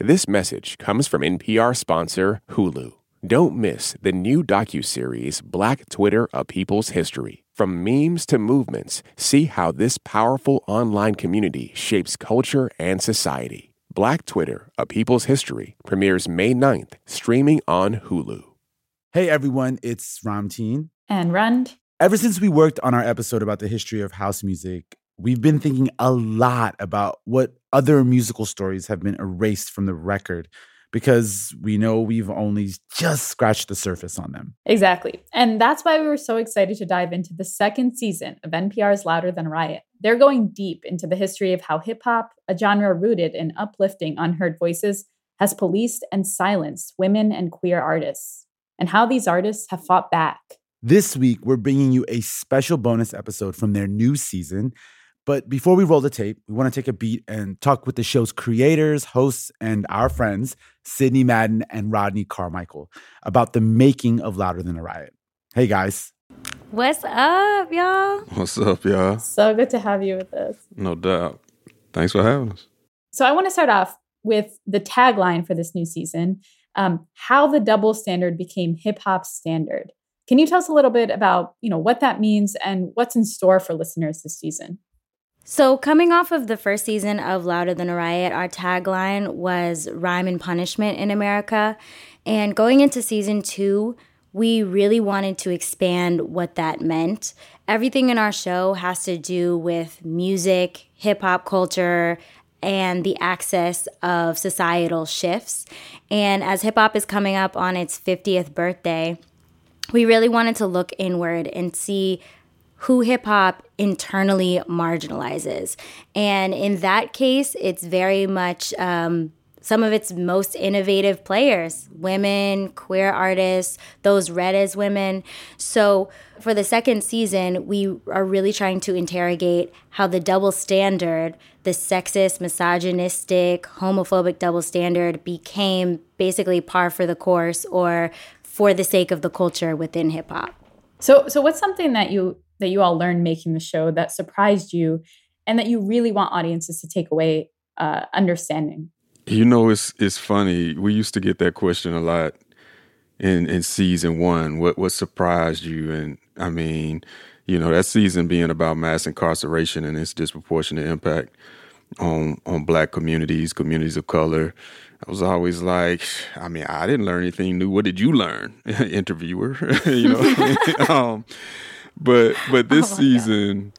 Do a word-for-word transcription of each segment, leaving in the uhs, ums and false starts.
This message comes from N P R sponsor Hulu. Don't miss the new docuseries Black Twitter, A People's History. From memes to movements, see how this powerful online community shapes culture and society. Black Twitter, A People's History premieres May ninth, streaming on Hulu. Hey everyone, it's Ramtin. And Rund. Ever since we worked on our episode about the history of house music, we've been thinking a lot about what other musical stories have been erased from the record, because we know we've only just scratched the surface on them. Exactly. And that's why we were so excited to dive into the second season of N P R's Louder Than A Riot. They're going deep into the history of how hip-hop, a genre rooted in uplifting unheard voices, has policed and silenced women and queer artists, and how these artists have fought back. This week, we're bringing you a special bonus episode from their new season. But before we roll the tape, we want to take a beat and talk with the show's creators, hosts, and our friends, Sidney Madden and Rodney Carmichael, about the making of Louder Than A Riot. Hey, guys. What's up, y'all? What's up, y'all? So good to have you with us. No doubt. Thanks for having us. So I want to start off with the tagline for this new season, um, How the Double Standard Became Hip-Hop's Standard. Can you tell us a little bit about, you know, what that means and what's in store for listeners this season? So coming off of the first season of Louder Than A Riot, our tagline was Rhyme and Punishment in America. And going into season two, we really wanted to expand what that meant. Everything in our show has to do with music, hip-hop culture, and the access of societal shifts. And as hip-hop is coming up on its fiftieth birthday, we really wanted to look inward and see who hip-hop internally marginalizes. And in that case, it's very much um, some of its most innovative players, women, queer artists, those read as women. So for the second season, we are really trying to interrogate how the double standard, the sexist, misogynistic, homophobic double standard became basically par for the course or for the sake of the culture within hip-hop. So so what's something that you... that you all learned making the show that surprised you and that you really want audiences to take away uh, understanding? You know, it's it's funny. We used to get that question a lot in, in season one. What what surprised you? And I mean, you know, that season being about mass incarceration and its disproportionate impact on on Black communities, communities of color. I was always like, I mean, I didn't learn anything new. What did you learn, interviewer? You know, um, But but this oh season,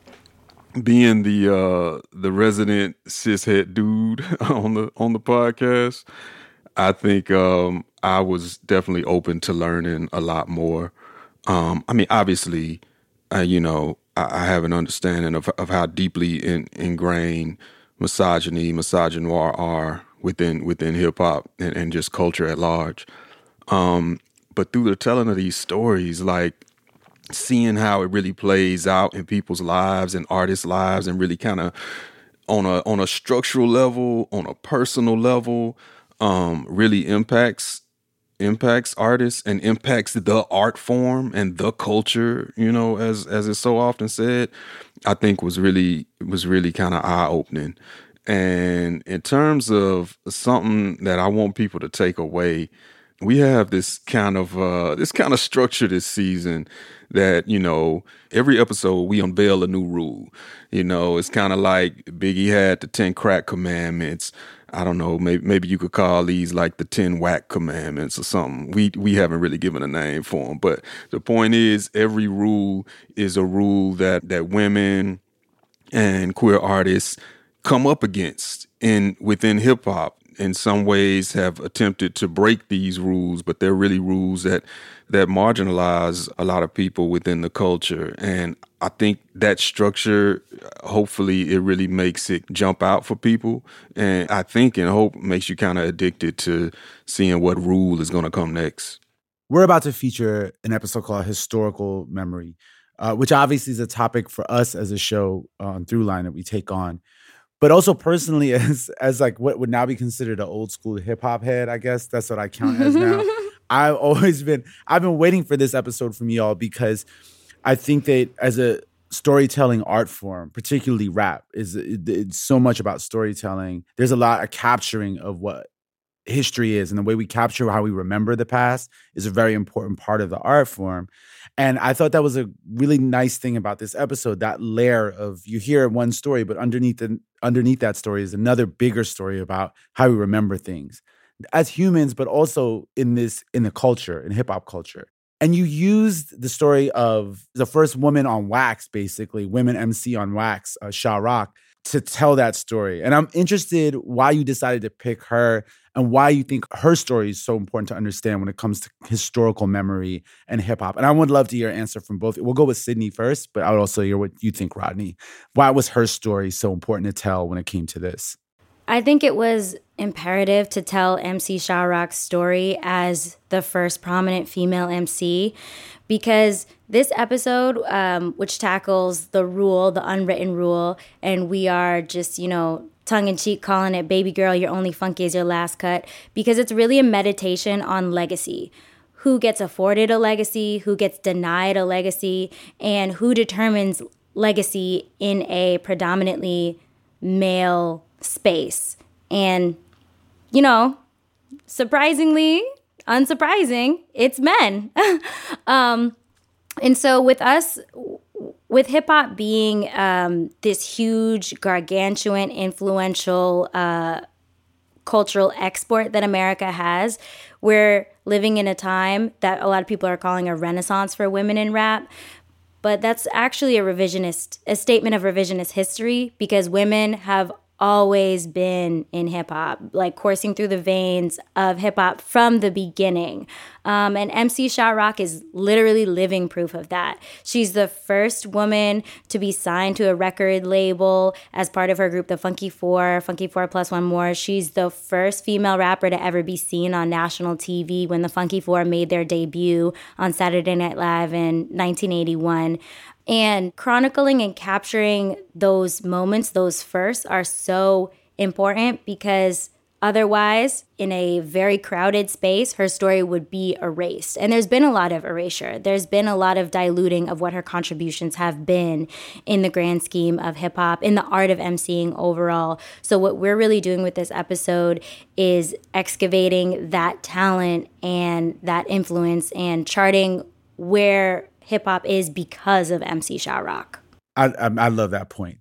God. being the uh, the resident cishet dude on the on the podcast, I think um, I was definitely open to learning a lot more. Um, I mean, obviously, uh, you know, I, I have an understanding of of how deeply in, ingrained misogyny, misogynoir are within within hip hop and, and just culture at large. Um, but through the telling of these stories, like, seeing how it really plays out in people's lives and artists' lives, and really kind of on a on a structural level, on a personal level, um, really impacts impacts artists and impacts the art form and the culture, you know, as as is so often said, I think was really was really kind of eye-opening. And in terms of something that I want people to take away, we have this kind of uh, this kind of structure this season that, you know, every episode we unveil a new rule. You know, it's kind of like Biggie had the Ten Crack Commandments. I don't know, maybe maybe you could call these like the Ten Whack Commandments or something. We we haven't really given a name for them. But the point is, every rule is a rule that that women and queer artists come up against in within hip hop. In some ways have attempted to break these rules, but they're really rules that that marginalize a lot of people within the culture. And I think that structure, hopefully it really makes it jump out for people. And I think and hope makes you kind of addicted to seeing what rule is going to come next. We're about to feature an episode called Historical Memory, uh, which obviously is a topic for us as a show on Throughline that we take on. But also personally, as as like what would now be considered an old school hip hop head, I guess that's what I count as now. I've always been I've been waiting for this episode from y'all because I think that as a storytelling art form, particularly rap, is it, it's so much about storytelling. There's a lot of capturing of what history is and the way we capture how we remember the past is a very important part of the art form. And I thought that was a really nice thing about this episode, that layer of you hear one story, but underneath the, underneath that story is another bigger story about how we remember things as humans, but also in this, in the culture, in hip hop culture. And you used the story of the first woman on wax, basically, women M C on wax, uh, Sha-Rock, to tell that story. And I'm interested why you decided to pick her and why you think her story is so important to understand when it comes to historical memory and hip hop. And I would love to hear an answer from both. We'll go with Sidney first, but I would also hear what you think, Rodney. Why was her story so important to tell when it came to this? I think it was imperative to tell M C Sha-Rock's story as the first prominent female M C, because this episode, um, which tackles the rule, the unwritten rule, and we are just, you know, tongue-in-cheek calling it, baby girl, your only funky is your last cut, because it's really a meditation on legacy. Who gets afforded a legacy, who gets denied a legacy, and who determines legacy in a predominantly male space. And, you know, surprisingly, unsurprising, it's men. um, and so with us, with hip-hop being um, this huge, gargantuan, influential uh, cultural export that America has, we're living in a time that a lot of people are calling a renaissance for women in rap. But that's actually a revisionist, a statement of revisionist history, because women have always been in hip-hop, like coursing through the veins of hip-hop from the beginning. Um, and M C Sha-Rock is literally living proof of that. She's the first woman to be signed to a record label as part of her group, the Funky Four, Funky Four Plus One More. She's the first female rapper to ever be seen on national T V when the Funky Four made their debut on Saturday Night Live in nineteen eighty-one. And chronicling and capturing those moments, those firsts, are so important, because otherwise, in a very crowded space, her story would be erased. And there's been a lot of erasure. There's been a lot of diluting of what her contributions have been in the grand scheme of hip hop, in the art of emceeing overall. So what we're really doing with this episode is excavating that talent and that influence and charting where hip-hop is because of M C Sha-Rock. I, I I love that point.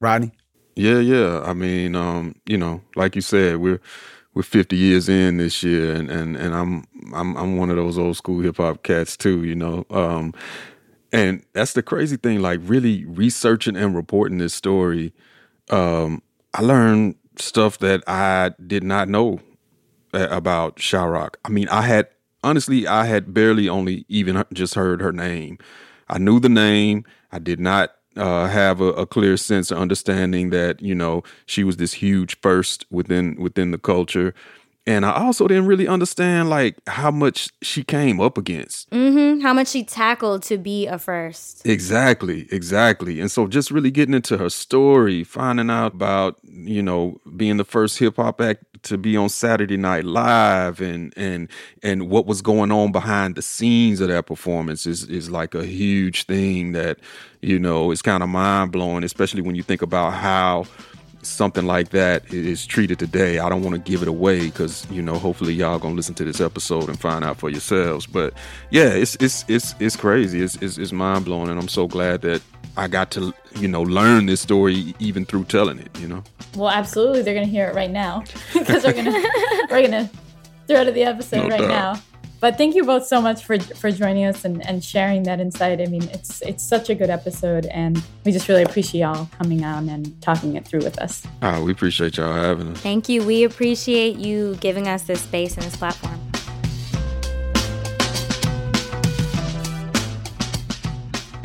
Rodney? Yeah, yeah. I mean, um, you know, like you said, we're we're fifty years in this year, and and and I'm I'm I'm one of those old school hip-hop cats too, you know. Um, and that's the crazy thing, like really researching and reporting this story. Um, I learned stuff that I did not know about Sha-Rock. I mean, I had Honestly, I had barely only even just heard her name. I knew the name. I did not uh, have a, a clear sense of understanding that, you know, she was this huge burst within within the culture. And I also didn't really understand, like, how much she came up against. Mm-hmm. How much she tackled to be a first. Exactly, exactly. And so just really getting into her story, finding out about, you know, being the first hip-hop act to be on Saturday Night Live, and and and what was going on behind the scenes of that performance is, is like a huge thing that, you know, is kind of mind-blowing, especially when you think about how something like that is treated today. I don't want to give it away because, you know, hopefully y'all gonna listen to this episode and find out for yourselves. But yeah, it's it's it's it's crazy. It's it's, it's mind blowing, and I'm so glad that I got to, you know, learn this story even through telling it. You know. Well, absolutely, they're gonna hear it right now because we're gonna we're gonna throw to the episode no right doubt. now. But thank you both so much for for joining us and, and sharing that insight. I mean, it's it's such a good episode, and we just really appreciate y'all coming on and talking it through with us. Oh, we appreciate y'all having us. Thank you. We appreciate you giving us this space and this platform.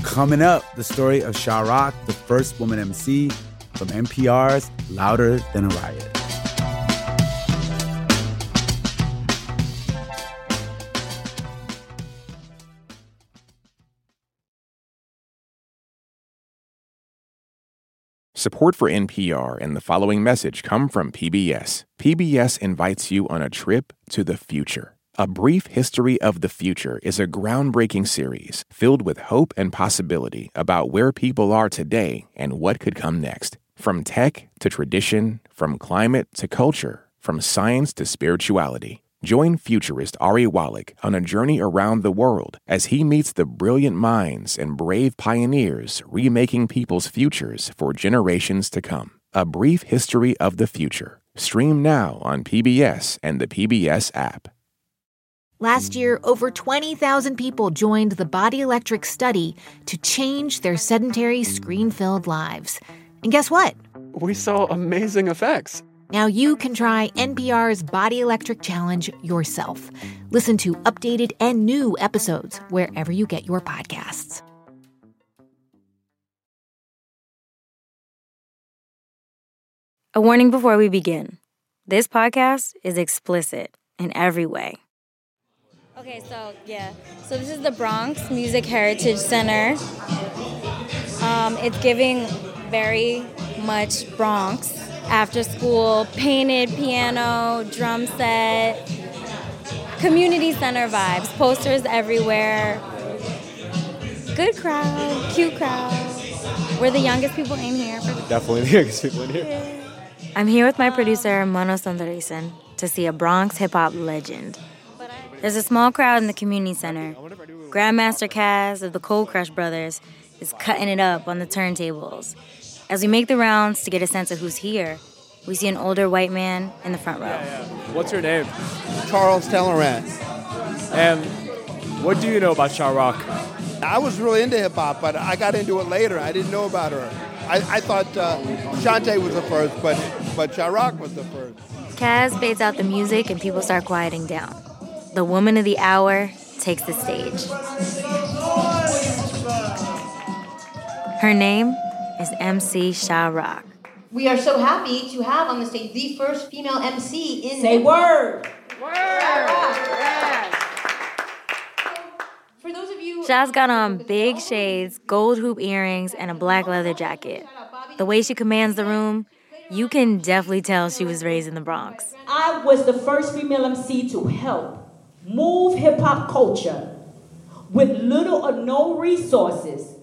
Coming up, the story of Sha-Rock, the first woman M C, from N P R's Louder Than A Riot. Support for N P R and the following message come from P B S. P B S invites you on a trip to the future. A Brief History of the Future is a groundbreaking series filled with hope and possibility about where people are today and what could come next. From tech to tradition, from climate to culture, From science to spirituality. Join futurist Ari Wallach on a journey around the world as he meets the brilliant minds and brave pioneers remaking people's futures for generations to come. A Brief History of the Future. Stream now on P B S and the P B S app. Last year, over twenty thousand people joined the Body Electric study to change their sedentary, screen-filled lives. And guess what? We saw amazing effects. Now you can try N P R's Body Electric Challenge yourself. Listen to updated and new episodes wherever you get your podcasts. A warning before we begin. This podcast is explicit in every way. Okay, so, yeah. So this is the Bronx Music Heritage Center. Um, it's giving very much Bronx. After school, painted piano, drum set, community center vibes, posters everywhere. Good crowd, cute crowd. We're the youngest people in here. Definitely the youngest people in here. I'm here with my producer, Mano Sundaresan, to see a Bronx hip-hop legend. There's a small crowd in the community center. Grandmaster Kaz of the Cold Crush Brothers is cutting it up on the turntables. As we make the rounds to get a sense of who's here, we see an older white man in the front row. Yeah, yeah. What's your name? Charles Telerand. And what do you know about Sha-Rock? I was really into hip-hop, but I got into it later. I didn't know about her. I, I thought uh, Shante was the first, but, but Sha-Rock was the first. Kaz fades out the music and people start quieting down. The woman of the hour takes the stage. Her name is M C Sha-Rock. We are so happy to have on the stage the first female M C in... Say word! Word! Yes. For those of you... Sha's got on big shades, gold hoop earrings, and a black leather jacket. The way she commands the room, you can definitely tell she was raised in the Bronx. I was the first female M C to help move hip-hop culture with little or no resources.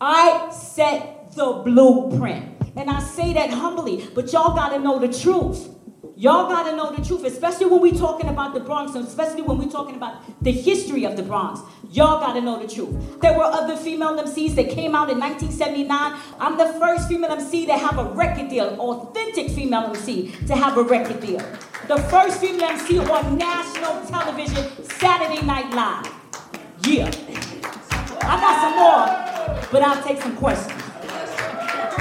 I set the blueprint. And I say that humbly, but y'all gotta know the truth. Y'all gotta know the truth, especially when we're talking about the Bronx, and especially when we're talking about the history of the Bronx. Y'all gotta know the truth. There were other female M Cs that came out in nineteen seventy-nine. I'm the first female M C to have a record deal, authentic female M C to have a record deal. The first female M C on national television, Saturday Night Live. Yeah. I got some more, but I'll take some questions.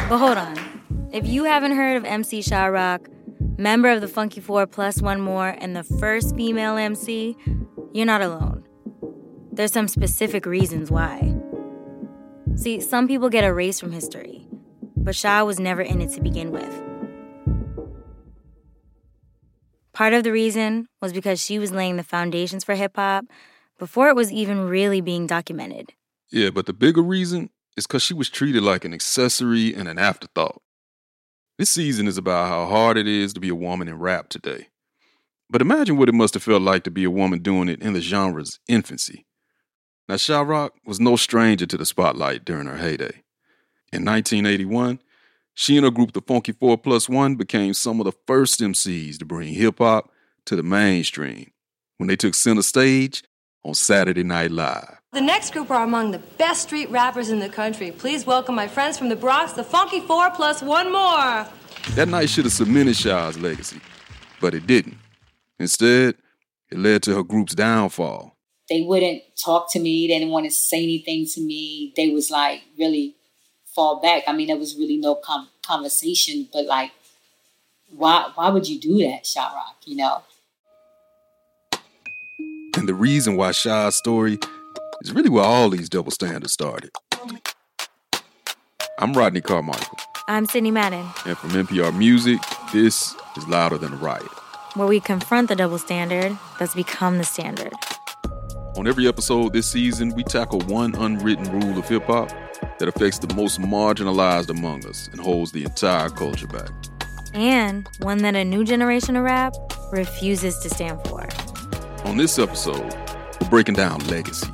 But hold on. If you haven't heard of M C Sha-Rock, member of the Funky Four Plus One More, and the first female M C, you're not alone. There's some specific reasons why. See, some people get erased from history, but Sha was never in it to begin with. Part of the reason was because she was laying the foundations for hip-hop before it was even really being documented. Yeah, but the bigger reason... it's because she was treated like an accessory and an afterthought. This season is about how hard it is to be a woman in rap today. But imagine what it must have felt like to be a woman doing it in the genre's infancy. Now, Sha-Rock was no stranger to the spotlight during her heyday. In nineteen eighty-one, she and her group, the Funky Four Plus One, became some of the first M Cs to bring hip-hop to the mainstream when they took center stage on Saturday Night Live. The next group are among the best street rappers in the country. Please welcome my friends from the Bronx, the Funky Four Plus One More. That night should have cemented Sha's legacy, but it didn't. Instead, it led to her group's downfall. They wouldn't talk to me. They didn't want to say anything to me. They was like, really fall back. I mean, there was really no com- conversation, but like, why, why would you do that, Sha-Rock, you know? And the reason why Sha's story... it's really where all these double standards started. I'm Rodney Carmichael. I'm Sidney Madden. And from N P R Music, this is Louder Than A Riot, where we confront the double standard that's become the standard. On every episode this season, we tackle one unwritten rule of hip-hop that affects the most marginalized among us and holds the entire culture back. And one that a new generation of rap refuses to stand for. On this episode, we're breaking down legacy.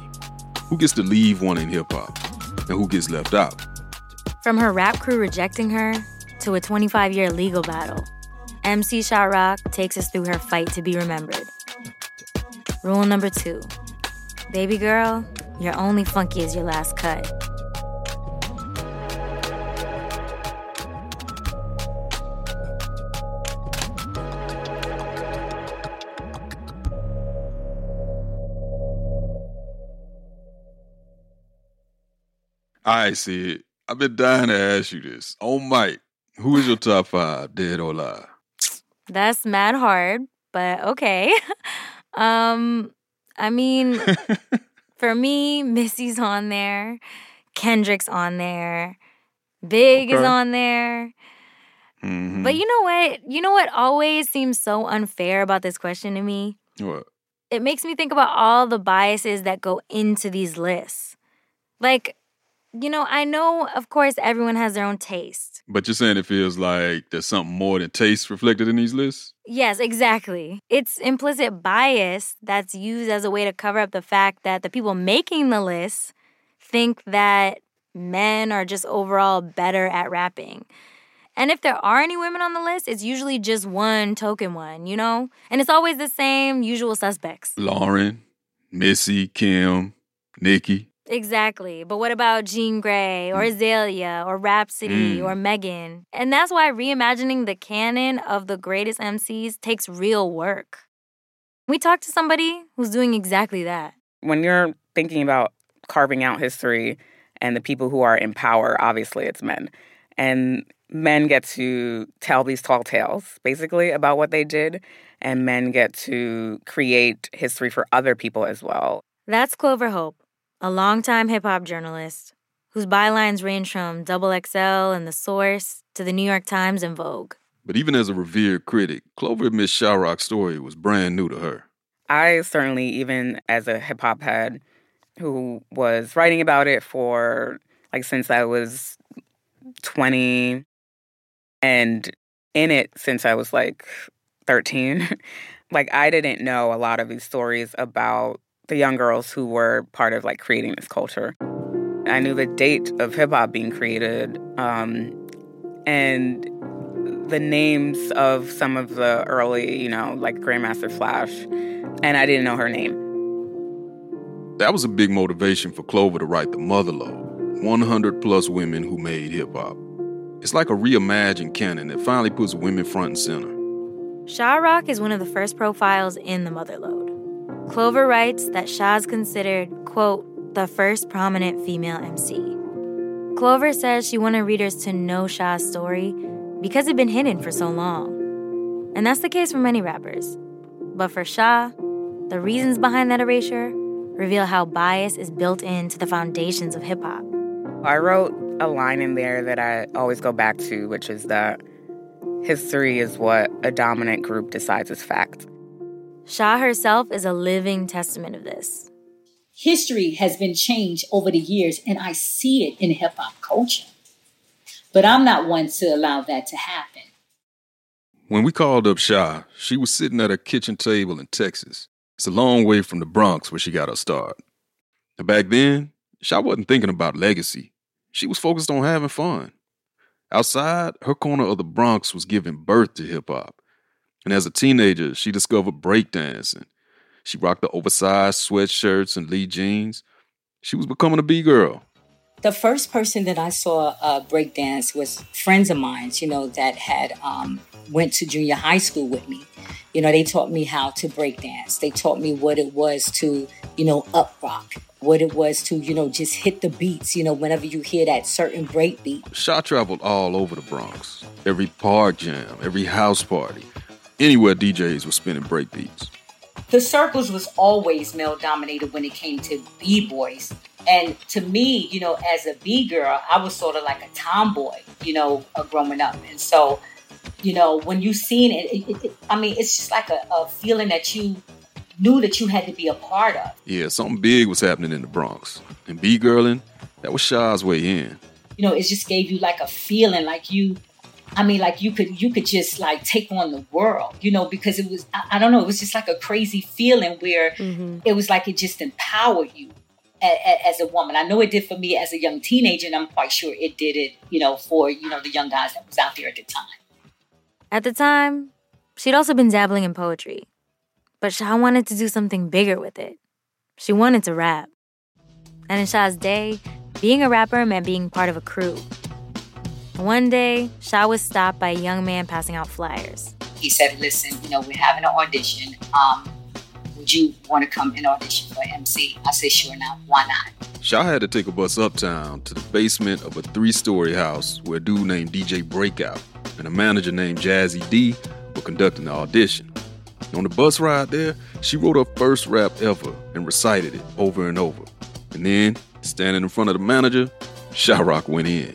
Who gets to leave one in hip-hop, and who gets left out? From her rap crew rejecting her to a twenty-five-year legal battle, M C Sha-Rock takes us through her fight to be remembered. Rule number two, baby girl, you're only funky as your last cut. I see it. I've been dying to ask you this. Oh, Mike, who is your top five, dead or alive? That's mad hard, but okay. um, I mean, for me, Missy's on there. Kendrick's on there. Big okay. is on there. Mm-hmm. But you know what? You know what always seems so unfair about this question to me? What? It makes me think about all the biases that go into these lists. Like, you know, I know, of course, everyone has their own taste. But you're saying it feels like there's something more than taste reflected in these lists? Yes, exactly. It's implicit bias that's used as a way to cover up the fact that the people making the list think that men are just overall better at rapping. And if there are any women on the list, it's usually just one token one, you know? And it's always the same usual suspects. Lauren, Missy, Kim, Nikki. Exactly. But what about Jean Grey or Azalea or Rapsody mm. or Megan? And that's why reimagining the canon of the greatest M Cs takes real work. We talked to somebody who's doing exactly that. When you're thinking about carving out history and the people who are in power, obviously it's men. And men get to tell these tall tales, basically, about what they did. And men get to create history for other people as well. That's Clover Hope, a longtime hip-hop journalist whose bylines range from X X L and The Source to the New York Times and Vogue. But even as a revered critic, Clover admits Sha-Rock's story was brand new to her. I certainly, even as a hip-hop head who was writing about it for, like, since I was twenty and in it since I was, like, thirteen, like, I didn't know a lot of these stories about the young girls who were part of, like, creating this culture. I knew the date of hip-hop being created um, and the names of some of the early, you know, like Grandmaster Flash, and I didn't know her name. That was a big motivation for Clover to write The Motherlode, one hundred plus women who made hip-hop. It's like a reimagined canon that finally puts women front and center. Sha-Rock is one of the first profiles in The Motherlode. Clover writes that Sha's considered, quote, the first prominent female M C. Clover says she wanted readers to know Sha's story because it had been hidden for so long. And that's the case for many rappers. But for Sha, the reasons behind that erasure reveal how bias is built into the foundations of hip-hop. I wrote a line in there that I always go back to, which is that history is what a dominant group decides is fact. Sha herself is a living testament of this. History has been changed over the years, and I see it in hip-hop culture. But I'm not one to allow that to happen. When we called up Sha, she was sitting at her kitchen table in Texas. It's a long way from the Bronx where she got her start. And back then, Sha wasn't thinking about legacy. She was focused on having fun. Outside, her corner of the Bronx was giving birth to hip-hop. And as a teenager, she discovered breakdancing. She rocked the oversized sweatshirts and Lee jeans. She was becoming a B-girl. The first person that I saw uh, breakdance was friends of mine, you know, that had um, went to junior high school with me. You know, they taught me how to breakdance. They taught me what it was to, you know, up rock, what it was to, you know, just hit the beats, you know, whenever you hear that certain break beat. Sha traveled all over the Bronx, every park jam, every house party. Anywhere D Js were spinning breakbeats. The circles was always male-dominated when it came to B-boys. And to me, you know, as a B-girl, I was sort of like a tomboy, you know, uh, growing up. And so, you know, when you seen it, it, it, it I mean, it's just like a, a feeling that you knew that you had to be a part of. Yeah, something big was happening in the Bronx. And B-girling, that was Sha's way in. You know, it just gave you like a feeling like you... I mean, like, you could you could just, like, take on the world, you know, because it was, I, I don't know, it was just like a crazy feeling where mm-hmm. it was like it just empowered you a, a, as a woman. I know it did for me as a young teenager, and I'm quite sure it did it, you know, for, you know, the young guys that was out there at the time. At the time, She'd also been dabbling in poetry, but Sha wanted to do something bigger with it. She wanted to rap. And in Sha's day, being a rapper meant being part of a crew. One day, Sha was stopped by a young man passing out flyers. He said, listen, you know, we're having an audition. Um, would you want to come and audition for M C? I said, sure, now, why not? Sha had to take a bus uptown to the basement of a three-story house where a dude named D J Breakout and a manager named Jazzy D were conducting the audition. On the bus ride there, she wrote her first rap ever and recited it over and over. And then, standing in front of the manager, Sha-Rock went in.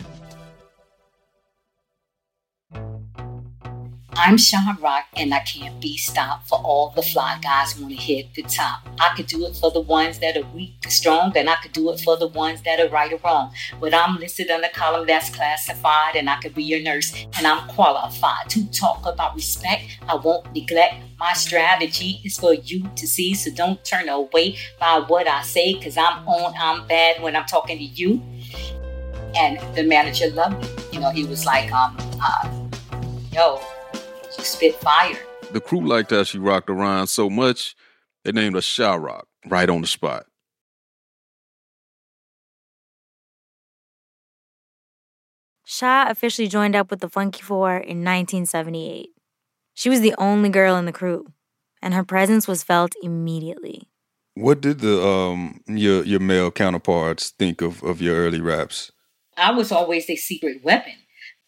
I'm Sha-Rock, and I can't be stopped. For all the fly guys who want to hit the top, I could do it for the ones that are weak and strong, and I could do it for the ones that are right or wrong. But I'm listed on the column that's classified, and I could be your nurse, and I'm qualified to talk about respect. I won't neglect. My strategy is for you to see, so don't turn away by what I say, because I'm on, I'm bad when I'm talking to you. And the manager loved me. You know, he was like, um, uh, yo, spit fire. The crew liked how she rocked around so much, they named her Sha-Rock right on the spot. Sha officially joined up with the Funky Four in nineteen seventy-eight. She was the only girl in the crew, and her presence was felt immediately. What did the um your your male counterparts think of, of your early raps? I was always a secret weapon.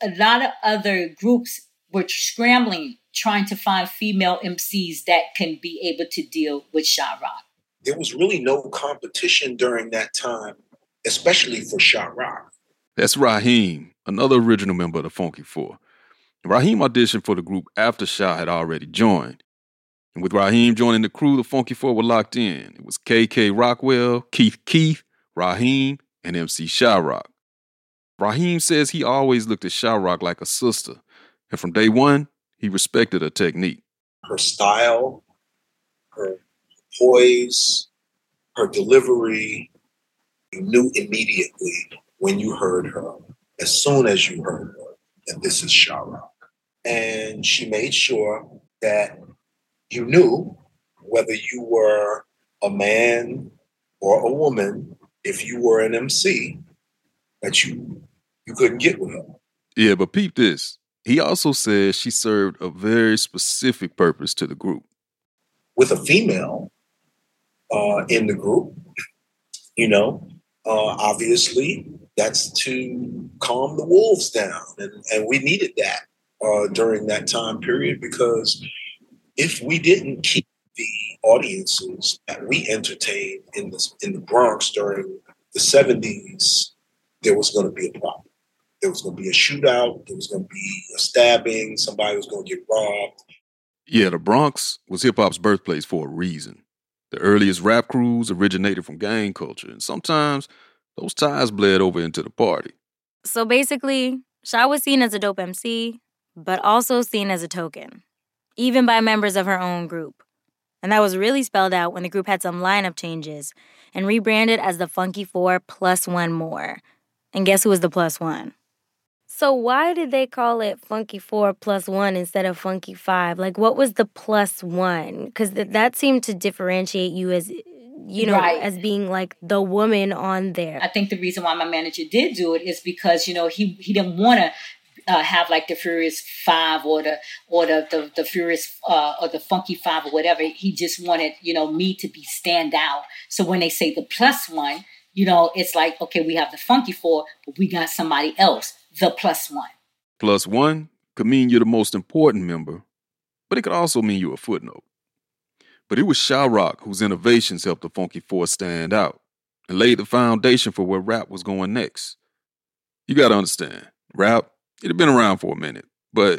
A lot of other groups were scrambling, trying to find female M Cs that can be able to deal with Sha-Rock. There was really no competition during that time, especially for Sha-Rock. That's Raheem, another original member of the Funky Four. Raheem auditioned for the group after Sha had already joined. And with Raheem joining the crew, the Funky Four were locked in. It was K K Rockwell, Keith Keith, Raheem, and M C Sha-Rock. Raheem says he always looked at Sha-Rock like a sister. And from day one, he respected her technique. Her style, her poise, her delivery. You knew immediately when you heard her, as soon as you heard her, that this is Sha-Rock. And she made sure that you knew whether you were a man or a woman, if you were an M C, that you, you couldn't get with her. Yeah, but peep this. He also says she served a very specific purpose to the group. With a female uh, in the group, you know, uh, obviously that's to calm the wolves down. And, and we needed that uh, during that time period, because if we didn't keep the audiences that we entertained in the, in the Bronx during the seventies, there was going to be a problem. There was going to be a shootout. There was going to be a stabbing. Somebody was going to get robbed. Yeah, the Bronx was hip-hop's birthplace for a reason. The earliest rap crews originated from gang culture, and sometimes those ties bled over into the party. So basically, Sha was seen as a dope M C, but also seen as a token, even by members of her own group. And that was really spelled out when the group had some lineup changes and rebranded as the Funky Four Plus One More. And guess who was the plus one? So why did they call it Funky Four Plus One instead of Funky Five? Like, what was the plus one? Because th- that seemed to differentiate you as, you know, right, as being like the woman on there. I think the reason why my manager did do it is because, you know, he he didn't want to uh, have like the Furious Five or the or the the, the Furious uh, or the Funky Five or whatever. He just wanted, you know, me to be stand out. So when they say the plus one, you know, it's like, okay, we have the Funky Four, but we got somebody else. The plus one. Plus one could mean you're the most important member, but it could also mean you're a footnote. But it was Sha-Rock whose innovations helped the Funky Four stand out and laid the foundation for where rap was going next. You gotta understand, rap, it had been around for a minute, but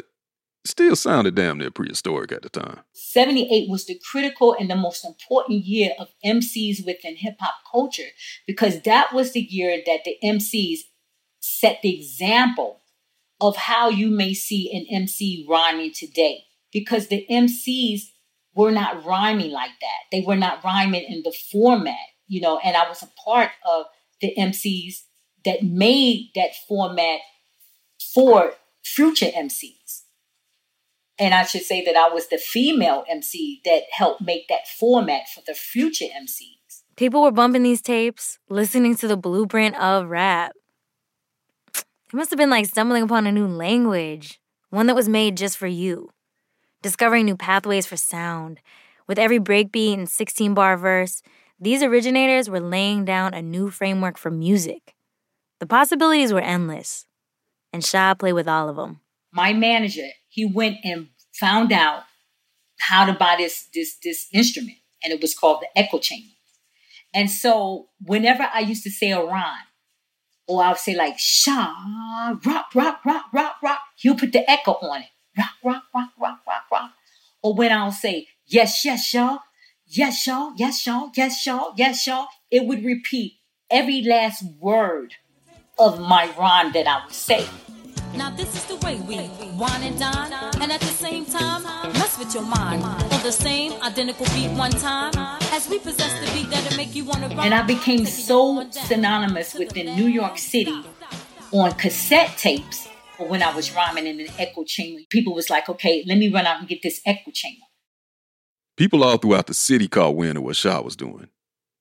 it still sounded damn near prehistoric at the time. seventy-eight was the critical and the most important year of M Cs within hip-hop culture, because that was the year that the M Cs set the example of how you may see an M C rhyming today, because the M Cs were not rhyming like that. They were not rhyming in the format, you know, and I was a part of the M Cs that made that format for future M Cs. And I should say that I was the female M C that helped make that format for the future M Cs. People were bumping these tapes, listening to the blueprint of rap. It must have been like stumbling upon a new language, one that was made just for you. Discovering new pathways for sound. With every breakbeat and sixteen-bar verse, these originators were laying down a new framework for music. The possibilities were endless, and Sha played with all of them. My manager, he went and found out how to buy this, this, this instrument, and it was called the echo chamber. And so whenever I used to say a rhyme, or I would say like, Sha, rock, rock, rock, rock, rock, he'll put the echo on it. Rock, rock, rock, rock, rock, rock. Or when I'll say, yes, yes, y'all, yes, y'all, yes, y'all, yes, y'all, yes, y'all, it would repeat every last word of my rhyme that I would say. Now this is the way we wine and dine, and at the same time, mess with your mind. On the same identical beat one time, as we possess the beat that'll make you want to. And I became so synonymous within New York City on cassette tapes. But when I was rhyming in an echo chamber, people was like, okay, let me run out and get this echo chamber. People all throughout the city caught wind of what Sha was doing.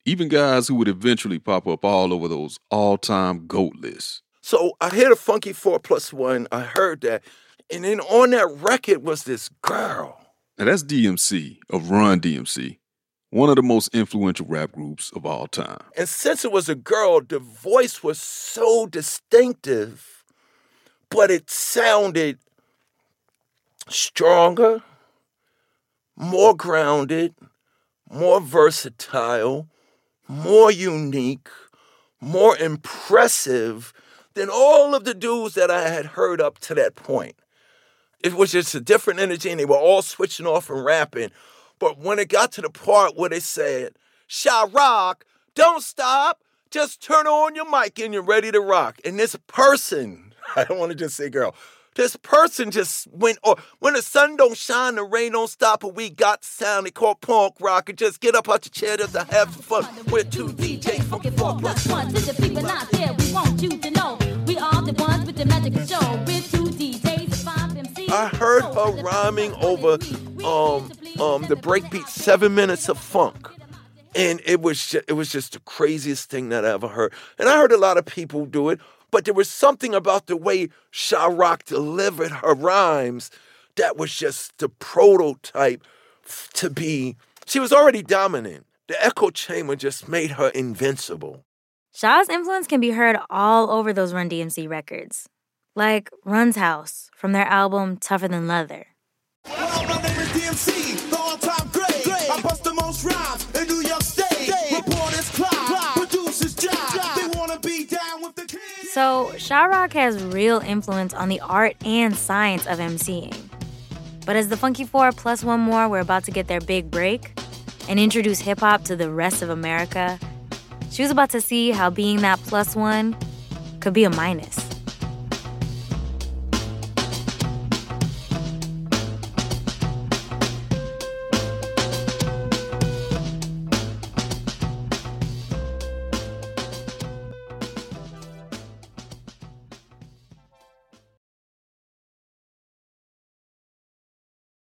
Even guys who would eventually pop up all over those all-time GOAT lists. So I hear the Funky Four Plus One. I heard that. And then on that record was this girl. Now that's D M C of Run D M C, one of the most influential rap groups of all time. And since it was a girl, the voice was so distinctive, but it sounded stronger, more grounded, more versatile, more unique, more impressive than all of the dudes that I had heard up to that point. It was just a different energy, and they were all switching off and rapping. But when it got to the part where they said, Sha-Rock, don't stop, just turn on your mic and you're ready to rock. And this person, I don't want to just say girl, this person just went, or when the sun don't shine, the rain don't stop, and we got sound, they call punk rock, and just get up out your chair, just to have some fun. We're two D Js, Funky Four Plus One. To the people out there, we want you to know, we are the ones with the magical show. We're two D Js, five M Cs. I heard her rhyming over um, um, the breakbeat seven minutes of funk. And it was, just, it was just the craziest thing that I ever heard. And I heard a lot of people do it. But there was something about the way Sha-Rock delivered her rhymes that was just the prototype to be. She was already dominant. The echo chamber just made her invincible. Sha's influence can be heard all over those Run D M C records, like Rund's House from their album Tougher Than Leather. Hello, my name is D M C, the all-time great. great. I bust the most rhymes in New York State. Day. Report is Clyde, producers Jive. They want to be down with the kids. So, Sha-Rock has real influence on the art and science of emceeing. But as the Funky Four Plus One More were about to get their big break and introduce hip-hop to the rest of America, she was about to see how being that plus one could be a minus.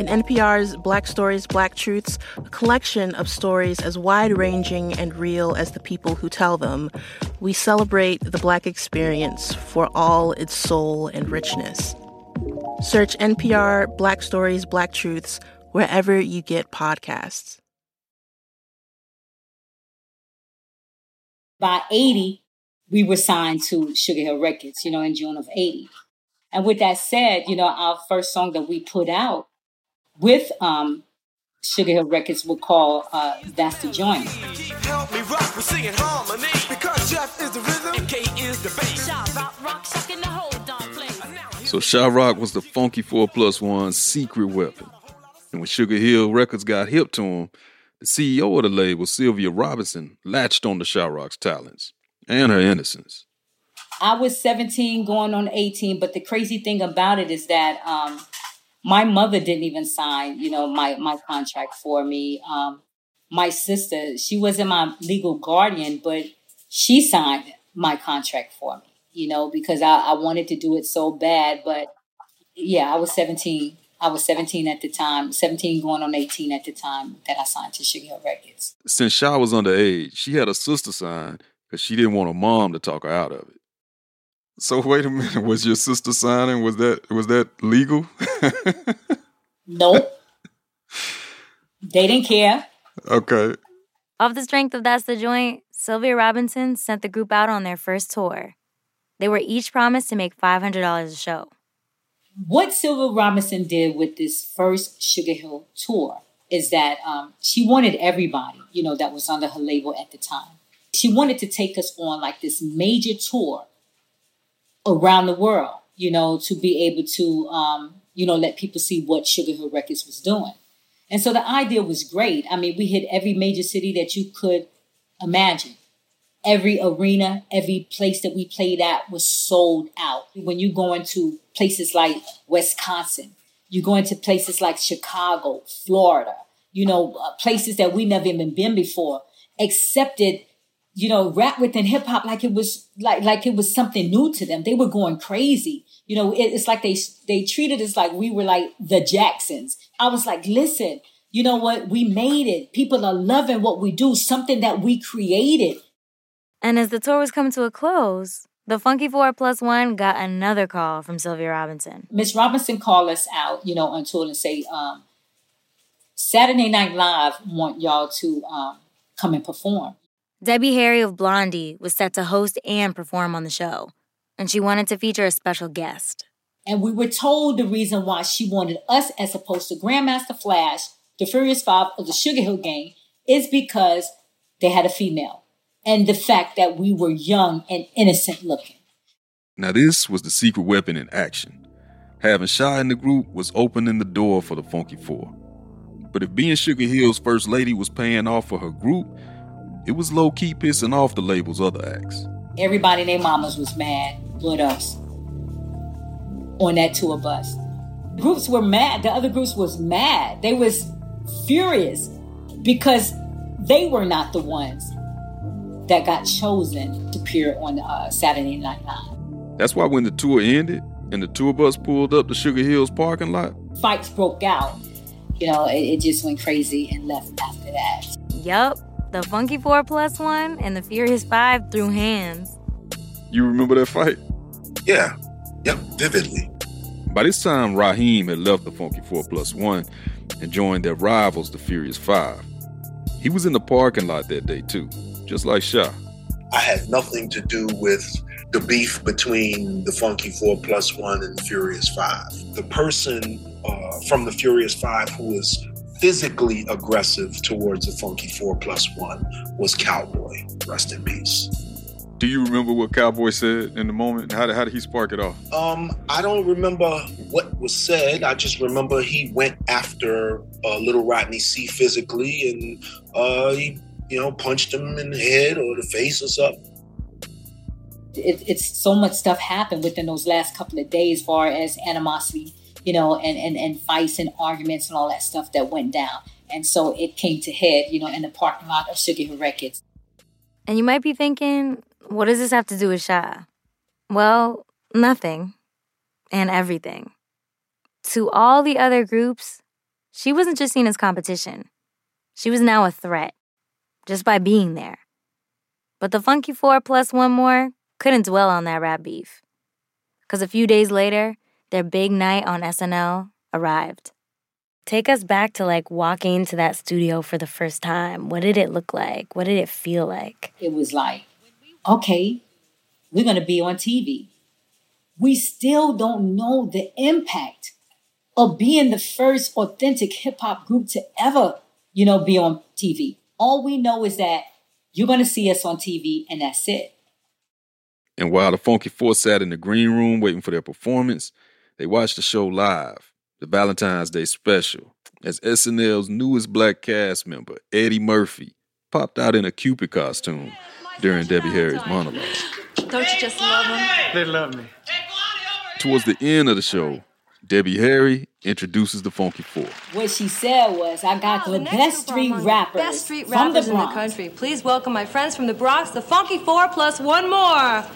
In N P R's Black Stories, Black Truths, a collection of stories as wide-ranging and real as the people who tell them, we celebrate the Black experience for all its soul and richness. Search N P R Black Stories, Black Truths wherever you get podcasts. By eighty, we were signed to Sugar Hill Records, you know, in June of eighty. And with that said, you know, our first song that we put out with um, Sugar Hill Records would call uh, That's the Joint. Help me rock, we're singing harmony, because Jeff is the rhythm and K is the bass. Sha-Rock, rock, sucking the whole darn place. So Sha-Rock was the Funky Four Plus One's secret weapon. And when Sugar Hill Records got hip to him, the C E O of the label, Sylvia Robinson, latched on to Sha-Rock's talents and her innocence. I was seventeen going on eighteen, but the crazy thing about it is that um, my mother didn't even sign, you know, my, my contract for me. Um, my sister, she wasn't my legal guardian, but she signed my contract for me, you know, because I, I wanted to do it so bad. But yeah, I was seventeen. I was seventeen at the time, seventeen going on eighteen at the time that I signed to Sugar Hill Records. Since Sha was underage, she had a sister sign because she didn't want her mom to talk her out of it. So wait a minute, was your sister signing? Was that was that legal? Nope. They didn't care. Okay. Off the strength of That's the Joint, Sylvia Robinson sent the group out on their first tour. They were each promised to make five hundred dollars a show. What Sylvia Robinson did with this first Sugar Hill tour is that um, she wanted everybody, you know, that was under her label at the time. She wanted to take us on like this major tour around the world, you know, to be able to, um, you know, let people see what Sugar Hill Records was doing. And so the idea was great. I mean, we hit every major city that you could imagine. Every arena, every place that we played at was sold out. When you go into places like Wisconsin, you go into places like Chicago, Florida, you know, places that we never even been before, accepted, you know, rap within hip hop like it was like like it was something new to them. They were going crazy. You know, it, it's like they they treated us like we were like the Jacksons. I was like, listen, you know what? We made it. People are loving what we do, something that we created. And as the tour was coming to a close, the Funky Four Plus One got another call from Sylvia Robinson. Miss Robinson called us out, you know, on tour and say, um, Saturday Night Live want y'all to um, come and perform. Debbie Harry of Blondie was set to host and perform on the show, and she wanted to feature a special guest. And we were told the reason why she wanted us as opposed to Grandmaster Flash, the Furious Five, or the Sugar Hill Gang is because they had a female. And the fact that we were young and innocent looking. Now this was the secret weapon in action. Having Sha in the group was opening the door for the Funky Four. But if being Sugar Hill's first lady was paying off for her group, it was low-key pissing off the label's other acts. Everybody and their mamas was mad with us on that tour bus. The groups were mad. The other groups was mad. They was furious because they were not the ones that got chosen to appear on uh, Saturday Night Live. That's why when the tour ended and the tour bus pulled up to Sugar Hill's parking lot, fights broke out. You know, it, it just went crazy and left after that. Yup, the Funky Four Plus One and the Furious Five threw hands. You remember that fight? Yeah, yep, vividly. By this time, Raheem had left the Funky Four Plus One and joined their rivals, the Furious Five. He was in the parking lot that day, too. Just like Sha. I had nothing to do with the beef between the Funky Four Plus One and the Furious Five. The person uh, from the Furious Five who was physically aggressive towards the Funky Four Plus One was Cowboy. Rest in peace. Do you remember what Cowboy said in the moment? How did, how did he spark it off? Um, I don't remember what was said. I just remember he went after uh, Little Rodney C physically and uh, he you know, punched him in the head or the face or something. It, it's so much stuff happened within those last couple of days as far as animosity, you know, and, and, and fights and arguments and all that stuff that went down. And so it came to head, you know, in the parking lot of Sugar Hill Records. And you might be thinking, what does this have to do with Sha? Well, nothing and everything. To all the other groups, she wasn't just seen as competition. She was now a threat. Just by being there. But the Funky Four Plus One More couldn't dwell on that rap beef. Because a few days later, their big night on S N L arrived. Take us back to like walking into that studio for the first time. What did it look like? What did it feel like? It was like, okay, we're going to be on T V. We still don't know the impact of being the first authentic hip hop group to ever, you know, be on T V. All we know is that you're going to see us on T V, and that's it. And while the Funky Four sat in the green room waiting for their performance, they watched the show live, the Valentine's Day special, as S N L's newest black cast member, Eddie Murphy, popped out in a Cupid costume during Debbie Harry's monologue. Don't you just love them? They love me. Towards the end of the show, Debbie Harry introduces the Funky Four. What she said was, I got oh, the, the best street rappers, best street rappers from the Bronx. In the country. Please welcome my friends from the Bronx, the Funky Four Plus One More.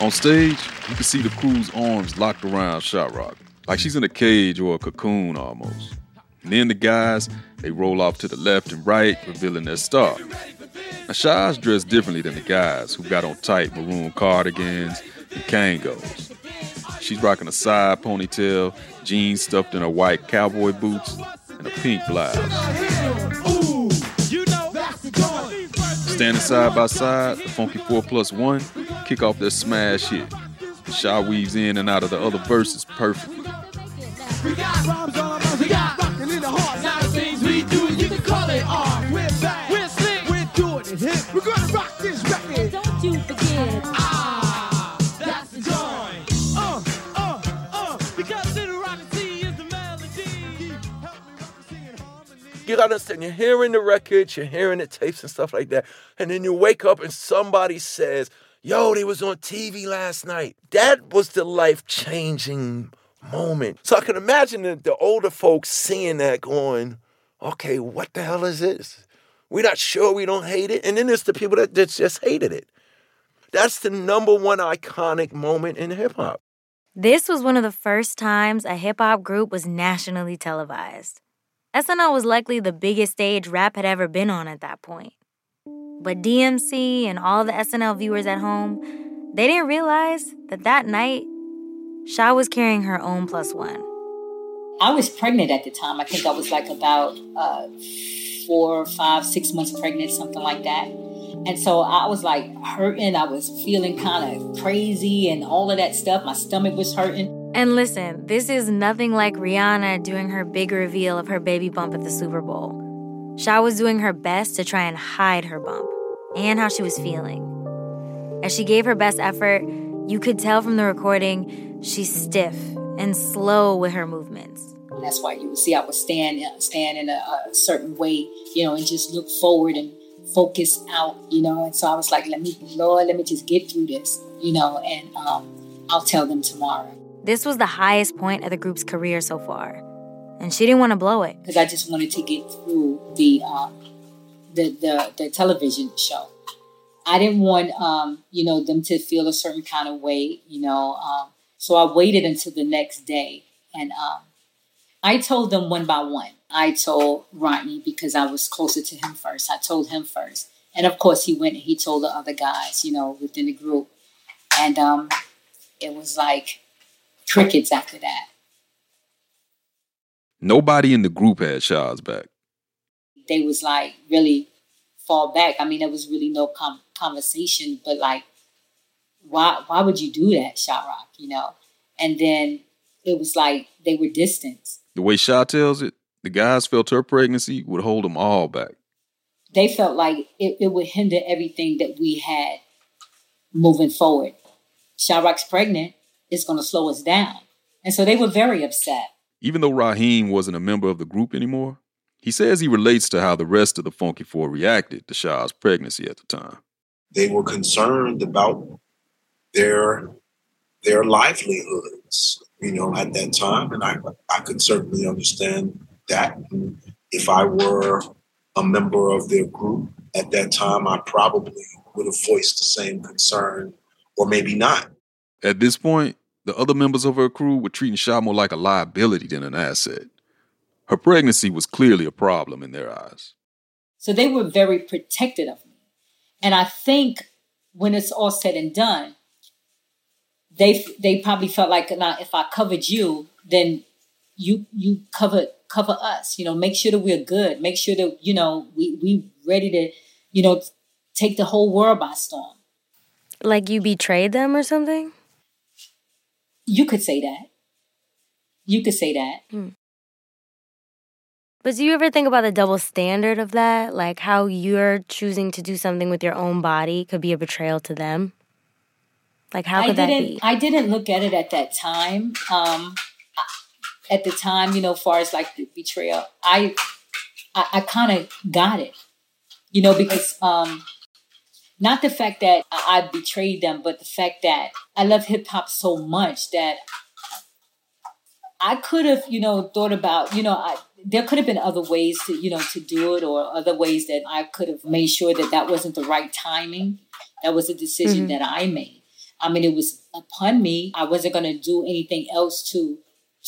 On stage, you can see the crew's arms locked around Sha-Rock, like she's in a cage or a cocoon almost. And then the guys, they roll off to the left and right, revealing their star. Now, Sha's dressed differently than the guys, who got on tight maroon cardigans and kangos. She's rocking a side ponytail, jeans stuffed in her white cowboy boots, and a pink blouse. Standing side by side, the Funky Four Plus One kick off their smash hit. Sha weaves in and out of the other verses perfectly. You got to understand, you're hearing the records, you're hearing the tapes and stuff like that, and then you wake up and somebody says, yo, they was on T V last night. That was the life-changing moment. So I can imagine the, the older folks seeing that going, okay, what the hell is this? We're not sure, we don't hate it. And then there's the people that, that just hated it. That's the number one iconic moment in hip-hop. This was one of the first times a hip-hop group was nationally televised. S N L was likely the biggest stage rap had ever been on at that point. But D M C and all the S N L viewers at home, they didn't realize that that night, Sha was carrying her own plus one. I was pregnant at the time. I think I was like about uh, four, five, six months pregnant, something like that. And so I was like hurting. I was feeling kind of crazy and all of that stuff. My stomach was hurting. And listen, this is nothing like Rihanna doing her big reveal of her baby bump at the Super Bowl. Sha was doing her best to try and hide her bump and how she was feeling. As she gave her best effort, you could tell from the recording she's stiff and slow with her movements. And that's why you would see I would stand, stand in a, a certain way, you know, and just look forward and focus out, you know. And so I was like, let me, Lord, let me just get through this, you know, and um, I'll tell them tomorrow. This was the highest point of the group's career so far. And she didn't want to blow it. Because I just wanted to get through the, uh, the the the television show. I didn't want, um, you know, them to feel a certain kind of way, you know. Um, so I waited until the next day. And um, I told them one by one. I told Rodney because I was closer to him first. I told him first. And, of course, he went and he told the other guys, you know, within the group. And um, it was like crickets after that. Nobody in the group had Sha's back. They was like really fall back. I mean, there was really no com- conversation, but like, why why would you do that, Sha-Rock, you know? And then it was like they were distanced. The way Sha tells it, the guys felt her pregnancy would hold them all back. They felt like it, it would hinder everything that we had moving forward. Sha-Rock's pregnant, it's going to slow us down. And so they were very upset. Even though Raheem wasn't a member of the group anymore, he says he relates to how the rest of the Funky Four reacted to Sha's pregnancy at the time. They were concerned about their their livelihoods, you know, at that time. And I, I could certainly understand that. If I were a member of their group at that time, I probably would have voiced the same concern, or maybe not. At this point, the other members of her crew were treating Sha more like a liability than an asset. Her pregnancy was clearly a problem in their eyes. So they were very protective of me. And I think when it's all said and done, they they probably felt like, now, if I covered you, then you you cover cover us. You know, make sure that we're good. Make sure that, you know, we we ready to, you know, take the whole world by storm. Like you betrayed them or something? You could say that. You could say that. Mm. But do you ever think about the double standard of that? Like how you're choosing to do something with your own body could be a betrayal to them? Like how could I that be? I didn't look at it at that time. Um, at the time, you know, far as like the betrayal, I I, I kind of got it. You know, because um, not the fact that I betrayed them, but the fact that I love hip-hop so much that I could have, you know, thought about, you know, I, there could have been other ways to, you know, to do it, or other ways that I could have made sure that that wasn't the right timing. That was a decision mm-hmm. that I made. I mean, it was upon me. I wasn't going to do anything else to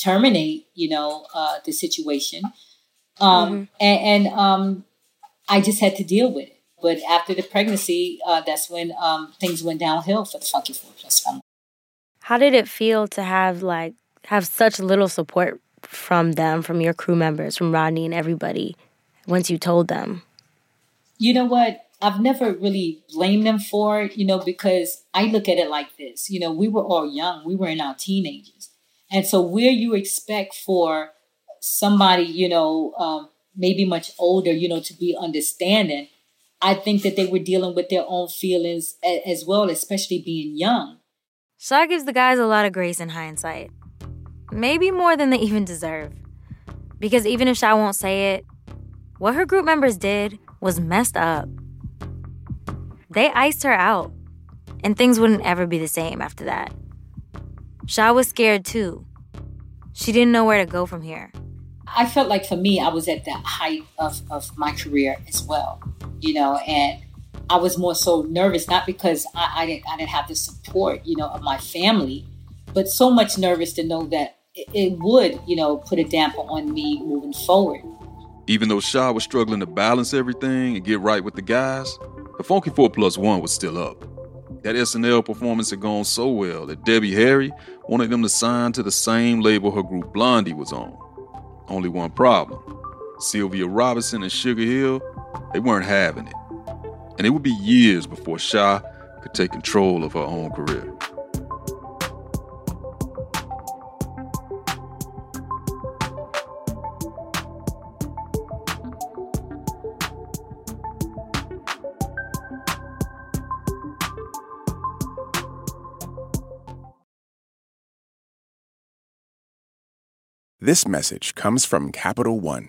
terminate, you know, uh, the situation. Um, mm-hmm. And, and um, I just had to deal with it. But after the pregnancy, uh, that's when um, things went downhill for the Funky Four Plus One. How did it feel to have, like, have such little support from them, from your crew members, from Rodney and everybody, once you told them? You know what? I've never really blamed them for it, you know, because I look at it like this. You know, we were all young. We were in our teenagers. And so where you expect for somebody, you know, um, maybe much older, you know, to be understanding, I think that they were dealing with their own feelings as well, especially being young. Sha gives the guys a lot of grace in hindsight. Maybe more than they even deserve. Because even if Sha won't say it, what her group members did was messed up. They iced her out, and things wouldn't ever be the same after that. Sha was scared too. She didn't know where to go from here. I felt like for me, I was at the height of, of my career as well, you know, and I was more so nervous, not because I, I didn't I didn't have the support, you know, of my family, but so much nervous to know that it would, you know, put a damper on me moving forward. Even though Sha was struggling to balance everything and get right with the guys, the Funky Four Plus One was still up. That S N L performance had gone so well that Debbie Harry wanted them to sign to the same label her group Blondie was on. Only one problem. Sylvia Robinson and Sugar Hill, they weren't having it. And it would be years before Sha could take control of her own career. This message comes from Capital One,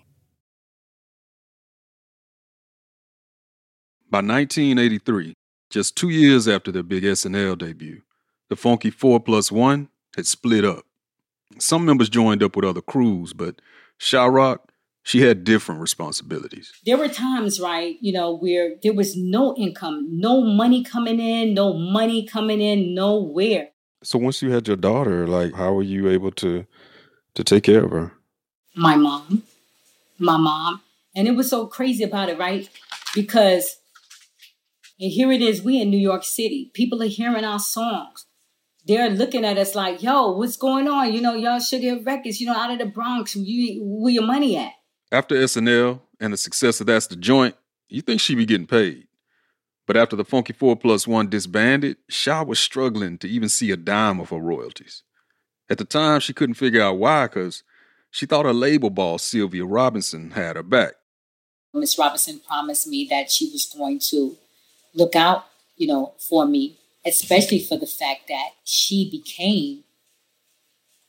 By nineteen eighty-three, just two years after their big S N L debut, the Funky Four Plus One had split up. Some members joined up with other crews, but Sha-Rock, she had different responsibilities. There were times, right, you know, where there was no income, no money coming in, no money coming in, nowhere. So once you had your daughter, like, how were you able to to take care of her? My mom. My mom. And it was so crazy about it, right? Because... and here it is, we in New York City. People are hearing our songs. They're looking at us like, yo, what's going on? You know, y'all Sugar Hill Records, you know, out of the Bronx, you, where your money at? After S N L and the success of That's the Joint, you think she be getting paid. But after the Funky Four Plus One disbanded, Sha was struggling to even see a dime of her royalties. At the time, she couldn't figure out why, because she thought her label boss, Sylvia Robinson, had her back. Miss Robinson promised me that she was going to look out, you know, for me, especially for the fact that she became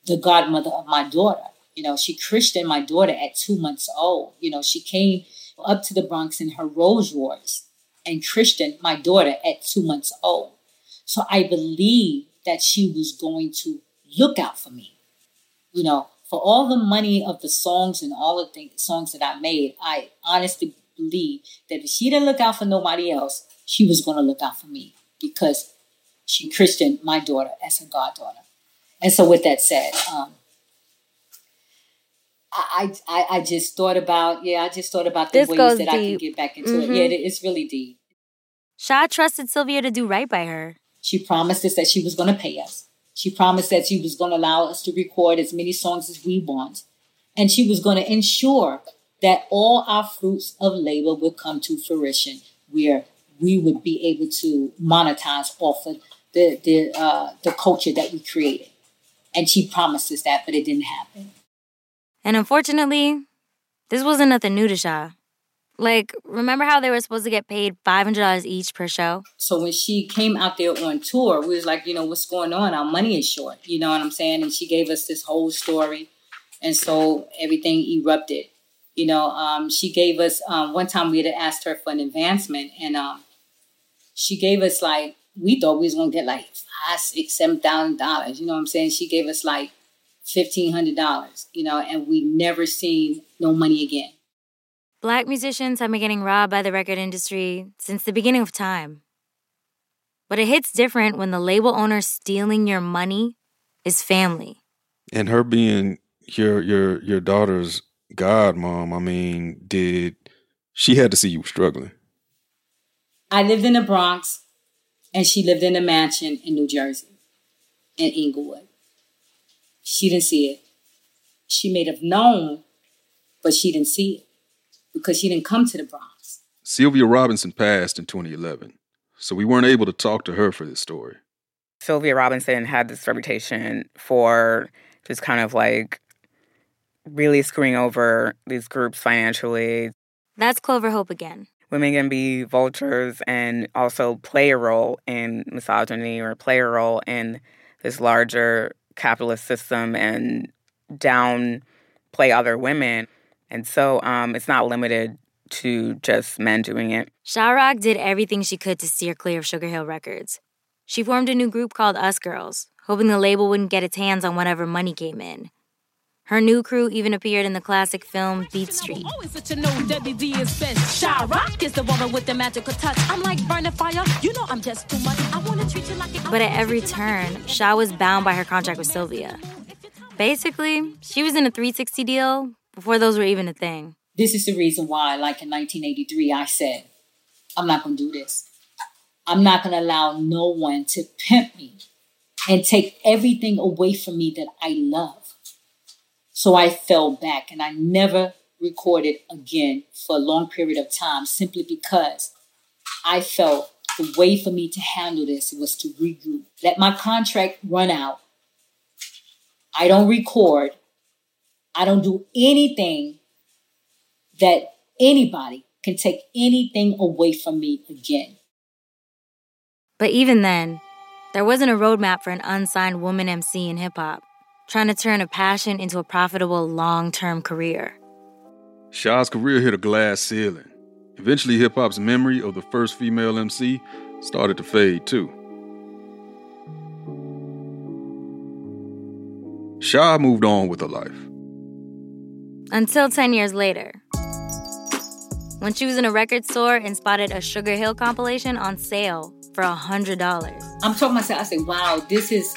the godmother of my daughter. You know, she christened my daughter at two months old. You know, she came up to the Bronx in her Rolls Royce and christened my daughter at two months old. So I believe that she was going to look out for me. You know, for all the money of the songs and all the things, songs that I made, I honestly believe that if she didn't look out for nobody else, she was going to look out for me because she christened my daughter as her goddaughter. And so with that said, um, I, I I just thought about, yeah, I just thought about the this ways that deep. I can get back into mm-hmm. it. Yeah, it, it's really deep. Sha trusted Sylvia to do right by her. She promised us that she was going to pay us. She promised that she was going to allow us to record as many songs as we want. And she was going to ensure that all our fruits of labor would come to fruition, where we would be able to monetize off of the, the, uh, the culture that we created. And she promised us that, but it didn't happen. And unfortunately, this wasn't nothing new to Sha. Like, remember how they were supposed to get paid five hundred dollars each per show? So when she came out there on tour, we was like, you know, what's going on? Our money is short. You know what I'm saying? And she gave us this whole story. And so everything erupted. You know, um, she gave us, um, one time we had asked her for an advancement. And um, she gave us like, we thought we was going to get like five, six, seven thousand dollars. You know what I'm saying? She gave us like fifteen hundred dollars, you know, and we never seen no money again. Black musicians have been getting robbed by the record industry since the beginning of time. But it hits different when the label owner stealing your money is family. And her being your your your daughter's godmom, I mean, did she had to see you struggling? I lived in the Bronx, and she lived in a mansion in New Jersey, in Inglewood. She didn't see it. She may have known, but she didn't see it. Because she didn't come to the Bronx. Sylvia Robinson passed in twenty eleven, so we weren't able to talk to her for this story. Sylvia Robinson had this reputation for just kind of like really screwing over these groups financially. That's Clover Hope again. Women can be vultures and also play a role in misogyny or play a role in this larger capitalist system and downplay other women. And so um, it's not limited to just men doing it. Sha-Rock did everything she could to steer clear of Sugar Hill Records. She formed a new group called Us Girls, hoping the label wouldn't get its hands on whatever money came in. Her new crew even appeared in the classic film Beat Street. But at every turn, Sha was bound by her contract with Sylvia. Basically, she was in a three sixty deal before those were even a thing. This is the reason why, like in nineteen eighty-three, I said, I'm not going to do this. I'm not going to allow no one to pimp me and take everything away from me that I love. So I fell back and I never recorded again for a long period of time, simply because I felt the way for me to handle this was to regroup. Let my contract run out. I don't record. I don't do anything that anybody can take anything away from me again. But even then, there wasn't a roadmap for an unsigned woman M C in hip-hop, trying to turn a passion into a profitable long-term career. Sha's career hit a glass ceiling. Eventually, hip-hop's memory of the first female M C started to fade, too. Sha moved on with her life. Until ten years later, when she was in a record store and spotted a Sugar Hill compilation on sale for one hundred dollars. I'm talking myself. I say, wow, this is,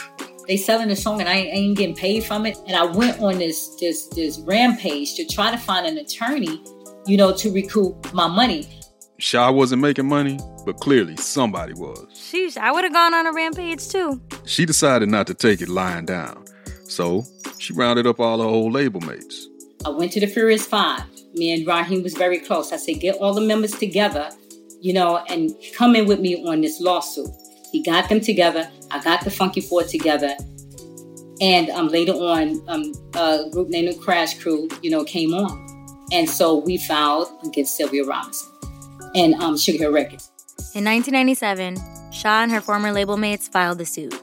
they selling a song and I ain't getting paid from it. And I went on this, this, this rampage to try to find an attorney, you know, to recoup my money. Sha wasn't making money, but clearly somebody was. Sheesh, I would have gone on a rampage too. She decided not to take it lying down. So she rounded up all her old label mates. I went to the Furious Five. Me and Raheem was very close. I said, get all the members together, you know, and come in with me on this lawsuit. He got them together. I got the Funky Four together. And um, later on, um, a group named the Crash Crew, you know, came on. And so we filed against Sylvia Robinson and um, Sugar Hill Records. In nineteen ninety-seven, Sha and her former label mates filed the suit.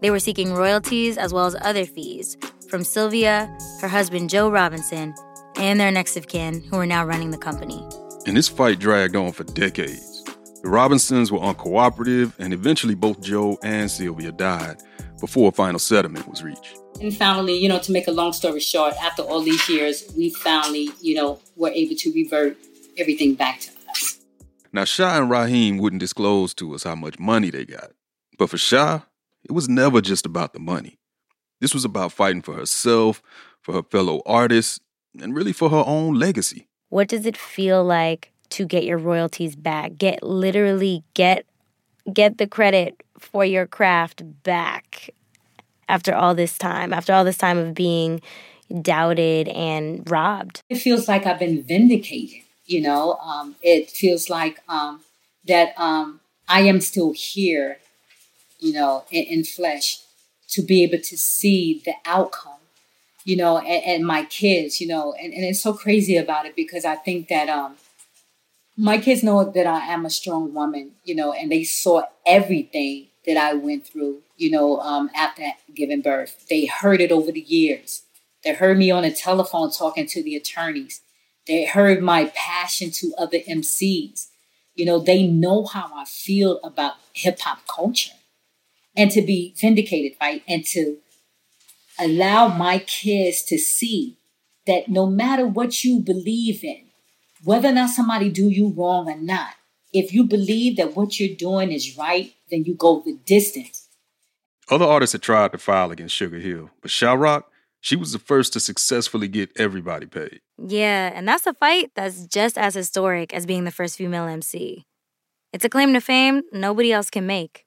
They were seeking royalties as well as other fees from Sylvia, her husband Joe Robinson, and their next of kin, who are now running the company. And this fight dragged on for decades. The Robinsons were uncooperative, and eventually both Joe and Sylvia died before a final settlement was reached. And finally, you know, to make a long story short, after all these years, we finally, you know, were able to revert everything back to us. Now, Sha and Raheem wouldn't disclose to us how much money they got. But for Sha, it was never just about the money. This was about fighting for herself, for her fellow artists, and really for her own legacy. What does it feel like to get your royalties back? Get literally get get the credit for your craft back after all this time, after all this time of being doubted and robbed. It feels like I've been vindicated, you know. Um, it feels like um, that um, I am still here, you know, in, in flesh, to be able to see the outcome, you know, and, and my kids, you know, and, and it's so crazy about it because I think that um, my kids know that I am a strong woman, you know, and they saw everything that I went through, you know, um, after giving birth. They heard it over the years. They heard me on the telephone talking to the attorneys. They heard my passion to other M Cs. You know, they know how I feel about hip-hop culture. And to be vindicated, right? And to allow my kids to see that no matter what you believe in, whether or not somebody do you wrong or not, if you believe that what you're doing is right, then you go the distance. Other artists had tried to file against Sugar Hill, but Sha-Rock, she was the first to successfully get everybody paid. Yeah, and that's a fight that's just as historic as being the first female M C. It's a claim to fame nobody else can make.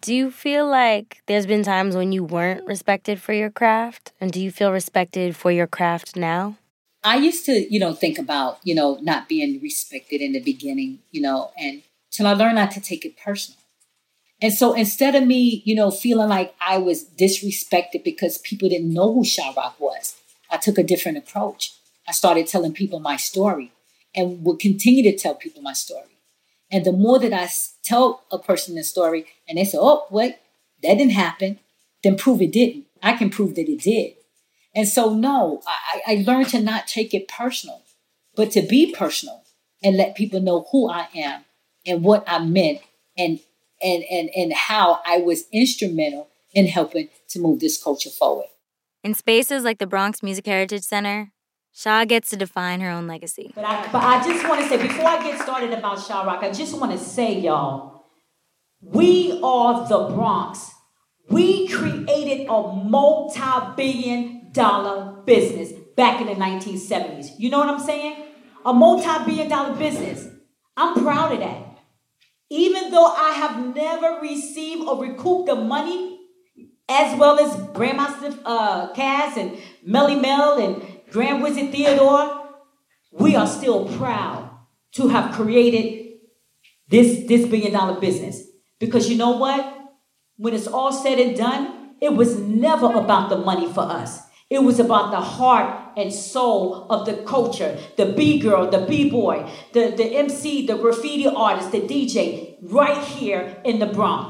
Do you feel like there's been times when you weren't respected for your craft? And do you feel respected for your craft now? I used to, you know, think about, you know, not being respected in the beginning, you know, and till I learned not to take it personal. And so instead of me, you know, feeling like I was disrespected because people didn't know who Sha-Rock was, I took a different approach. I started telling people my story and will continue to tell people my story. And the more that I tell a person the story and they say, oh, wait, that didn't happen, then prove it didn't. I can prove that it did. And so, no, I, I learned to not take it personal, but to be personal and let people know who I am and what I meant and And, and and how I was instrumental in helping to move this culture forward. In spaces like the Bronx Music Heritage Center, Sha gets to define her own legacy. But I, but I just want to say, before I get started about Sha-Rock, I just want to say, y'all, we are the Bronx. We created a multi-billion dollar business back in the nineteen seventies. You know what I'm saying? A multi-billion dollar business. I'm proud of that. Even though I have never received or recouped the money, as well as Grandmaster uh, Kaz and Melly Mel and Grand Wizard Theodore, we are still proud to have created this, this billion dollar business. Because you know what? When it's all said and done, it was never about the money for us. It was about the heart and soul of the culture, the B-girl, the B-boy, the, the M C, the graffiti artist, the D J, right here in the Bronx.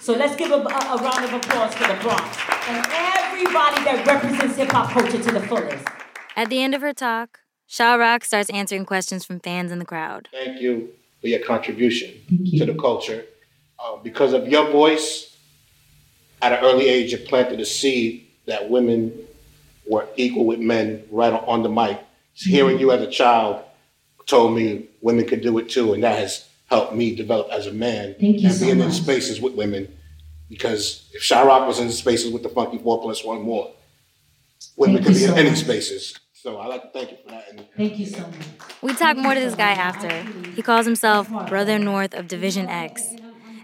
So let's give a, a, a round of applause for the Bronx and everybody that represents hip-hop culture to the fullest. At the end of her talk, Sha-Rock starts answering questions from fans in the crowd. Thank you for your contribution you. to the culture. Uh, because of your voice, at an early age, you planted a seed that women were equal with men right on the mic. Mm-hmm. Hearing you as a child told me women could do it too, and that has helped me develop as a man. Thank you and so being much. In spaces with women, because if Sha-Rock was in spaces with the Funky Four Plus One More, women thank could be so in much. Any spaces. So I'd like to thank you for that. And thank you so much. We talk more to this guy after. He calls himself Brother North of Division X,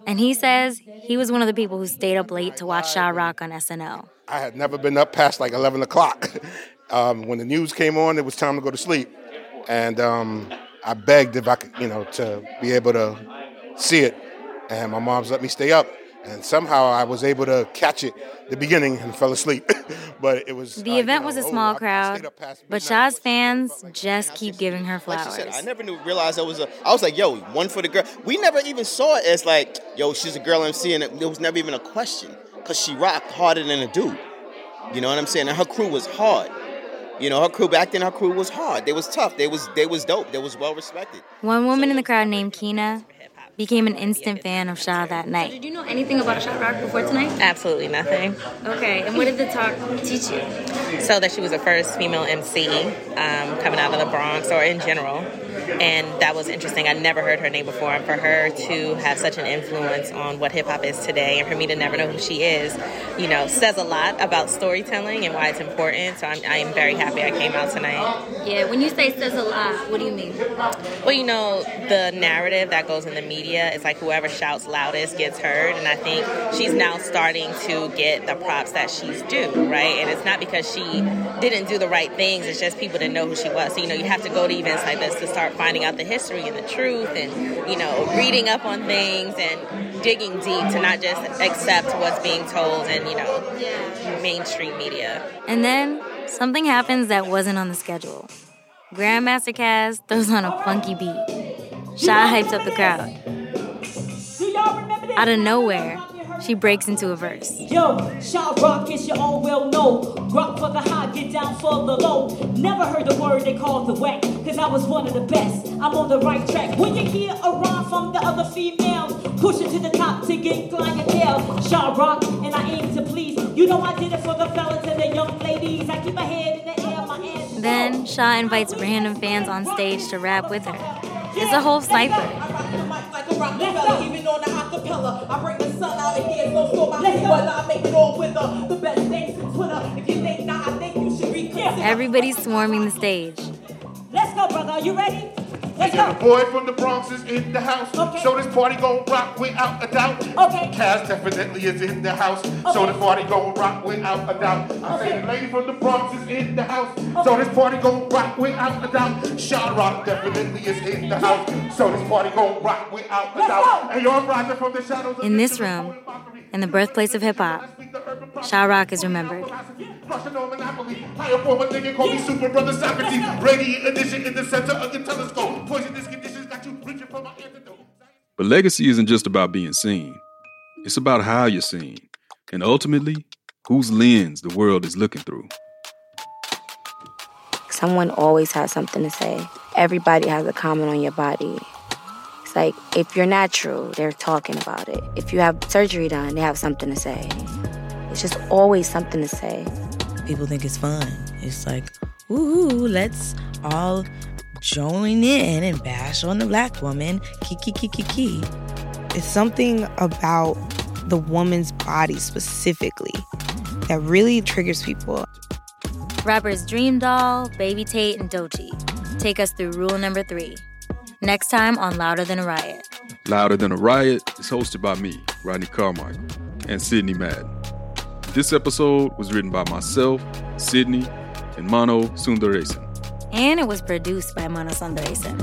and he says he was one of the people who stayed up late to watch Sha-Rock on S N L. I had never been up past like eleven o'clock. Um, when the news came on, it was time to go to sleep. And um, I begged if I could, you know, to be able to see it. And my mom's let me stay up. And somehow I was able to catch it at the beginning and fell asleep. But it was... The uh, event you know, was a small oh, crowd, but Sha's fans like, just keep said, giving her flowers. Like she said, I never knew, realized I was a... I was like, yo, one for the girl. We never even saw it as like, yo, she's a girl M C, and it, it was never even a question. Because she rocked harder than a dude. You know what I'm saying? And her crew was hard. You know, her crew back then, her crew was hard. They was tough. They was they was dope. They was well-respected. One woman in the crowd named Kina became an instant fan of Sha that night. So did you know anything about Sha-Rock before tonight? Absolutely nothing. Okay, and what did the talk teach you? So that she was the first female M C um, coming out of the Bronx or in general. and that was interesting. I never heard her name before, and for her to have such an influence on what hip-hop is today, and for me to never know who she is, you know, says a lot about storytelling and why it's important. So I'm, I am very happy I came out tonight. Yeah, when you say says a lot, what do you mean? Well, you know, the narrative that goes in the media is like whoever shouts loudest gets heard, and I think she's now starting to get the props that she's due, right? And it's not because she didn't do the right things, it's just people didn't know who she was. So, you know, you have to go to events like this to start finding out the history and the truth and, you know, reading up on things and digging deep to not just accept what's being told in, you know, yeah. mainstream media. And then something happens that wasn't on the schedule. Grandmaster Kaz throws on a funky beat. Sha hypes up the crowd. Out of nowhere, she breaks into a verse. Yo, Sha-Rock is your own well know. Rock for the high, get down for the low. Never heard the word they called the whack, cause I was one of the best. I'm on the right track. When you hear a rhyme from the other females, push it to the top to get clientele. Sha-Rock, and I aim to please. You know I did it for the fellas and the young ladies. I keep my head in the air, my ass. Then Sha invites random fans on stage to rap with her. It's a whole cypher. Rockefeller, even on the acapella, I bring the sun out and here's no store. My brother, I make it all with her. The best things from Twitter. If you think not, I think you should reconsider. Everybody's swarming the stage. Let's go, brother. Are you ready? Let's go. The boy from the Bronx is in the house. Okay. So this party gon' rock without a doubt. Okay. Kaz definitely is in the house. Okay. So this party gon' rock without a doubt. I okay. say the lady from the Bronx is in the house. Okay. So this party gon' rock without a doubt. Sha-Rock definitely is in the house. So this party gon' rock without a Let's doubt. And you're rising from the shadows of in this room, in the birthplace of hip hop, Sha-Rock is remembered. But legacy isn't just about being seen. It's about how you're seen, and ultimately, whose lens the world is looking through. Someone always has something to say. Everybody has a comment on your body. It's like, if you're natural, they're talking about it. If you have surgery done, they have something to say. It's just always something to say. People think it's fun. It's like, ooh, let's all join in and bash on the black woman. Kiki, kiki, kiki. It's something about the woman's body specifically that really triggers people. Rappers Dream Doll, Baby Tate, and Doechii take us through rule number three. Next time on Louder Than A Riot. Louder Than A Riot is hosted by me, Rodney Carmichael, and Sidney Madden. This episode was written by myself, Sidney, and Mano Sundaresan. And it was produced by Mano Sundaresan.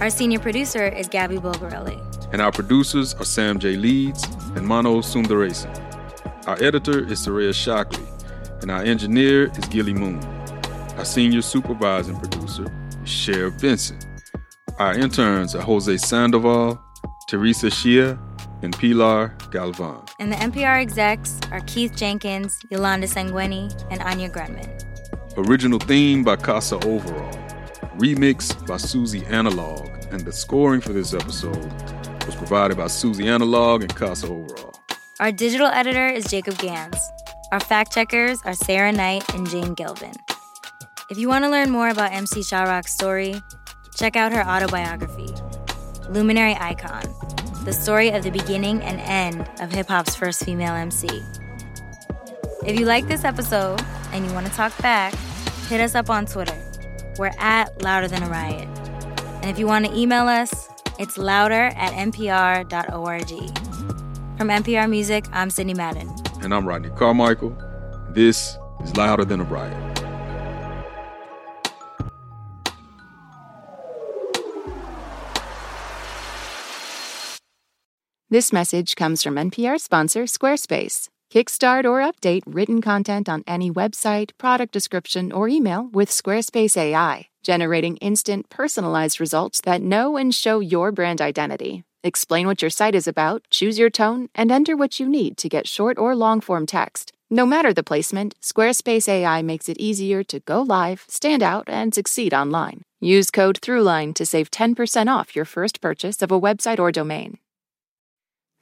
Our senior producer is Gabby Bulgarelli. And our producers are Sam J. Leeds and Mano Sundaresan. Our editor is Saraya Shockley, and our engineer is Gilly Moon. Our senior supervising producer is Cher Vincent. Our interns are Jose Sandoval, Teresa Shea, and Pilar Galvan. And the N P R execs are Keith Jenkins, Yolanda Sanguini, and Anya Grunman. Original theme by Casa Overall. Remix by Susie Analog. And the scoring for this episode was provided by Susie Analog and Casa Overall. Our digital editor is Jacob Gans. Our fact checkers are Sarah Knight and Jane Gilvin. If you want to learn more about M C Sha-Rock's story, check out her autobiography, Luminary Icon, the story of the beginning and end of hip-hop's first female M C. If you like this episode and you want to talk back, hit us up on Twitter. We're at Louder Than A Riot. And if you want to email us, it's louder at npr dot org. From N P R Music, I'm Sidney Madden. And I'm Rodney Carmichael. This is Louder Than A Riot. This message comes from N P R sponsor Squarespace. Kickstart or update written content on any website, product description, or email with Squarespace A I, generating instant, personalized results that know and show your brand identity. Explain what your site is about, choose your tone, and enter what you need to get short or long-form text. No matter the placement, Squarespace A I makes it easier to go live, stand out, and succeed online. Use code Throughline to save ten percent off your first purchase of a website or domain.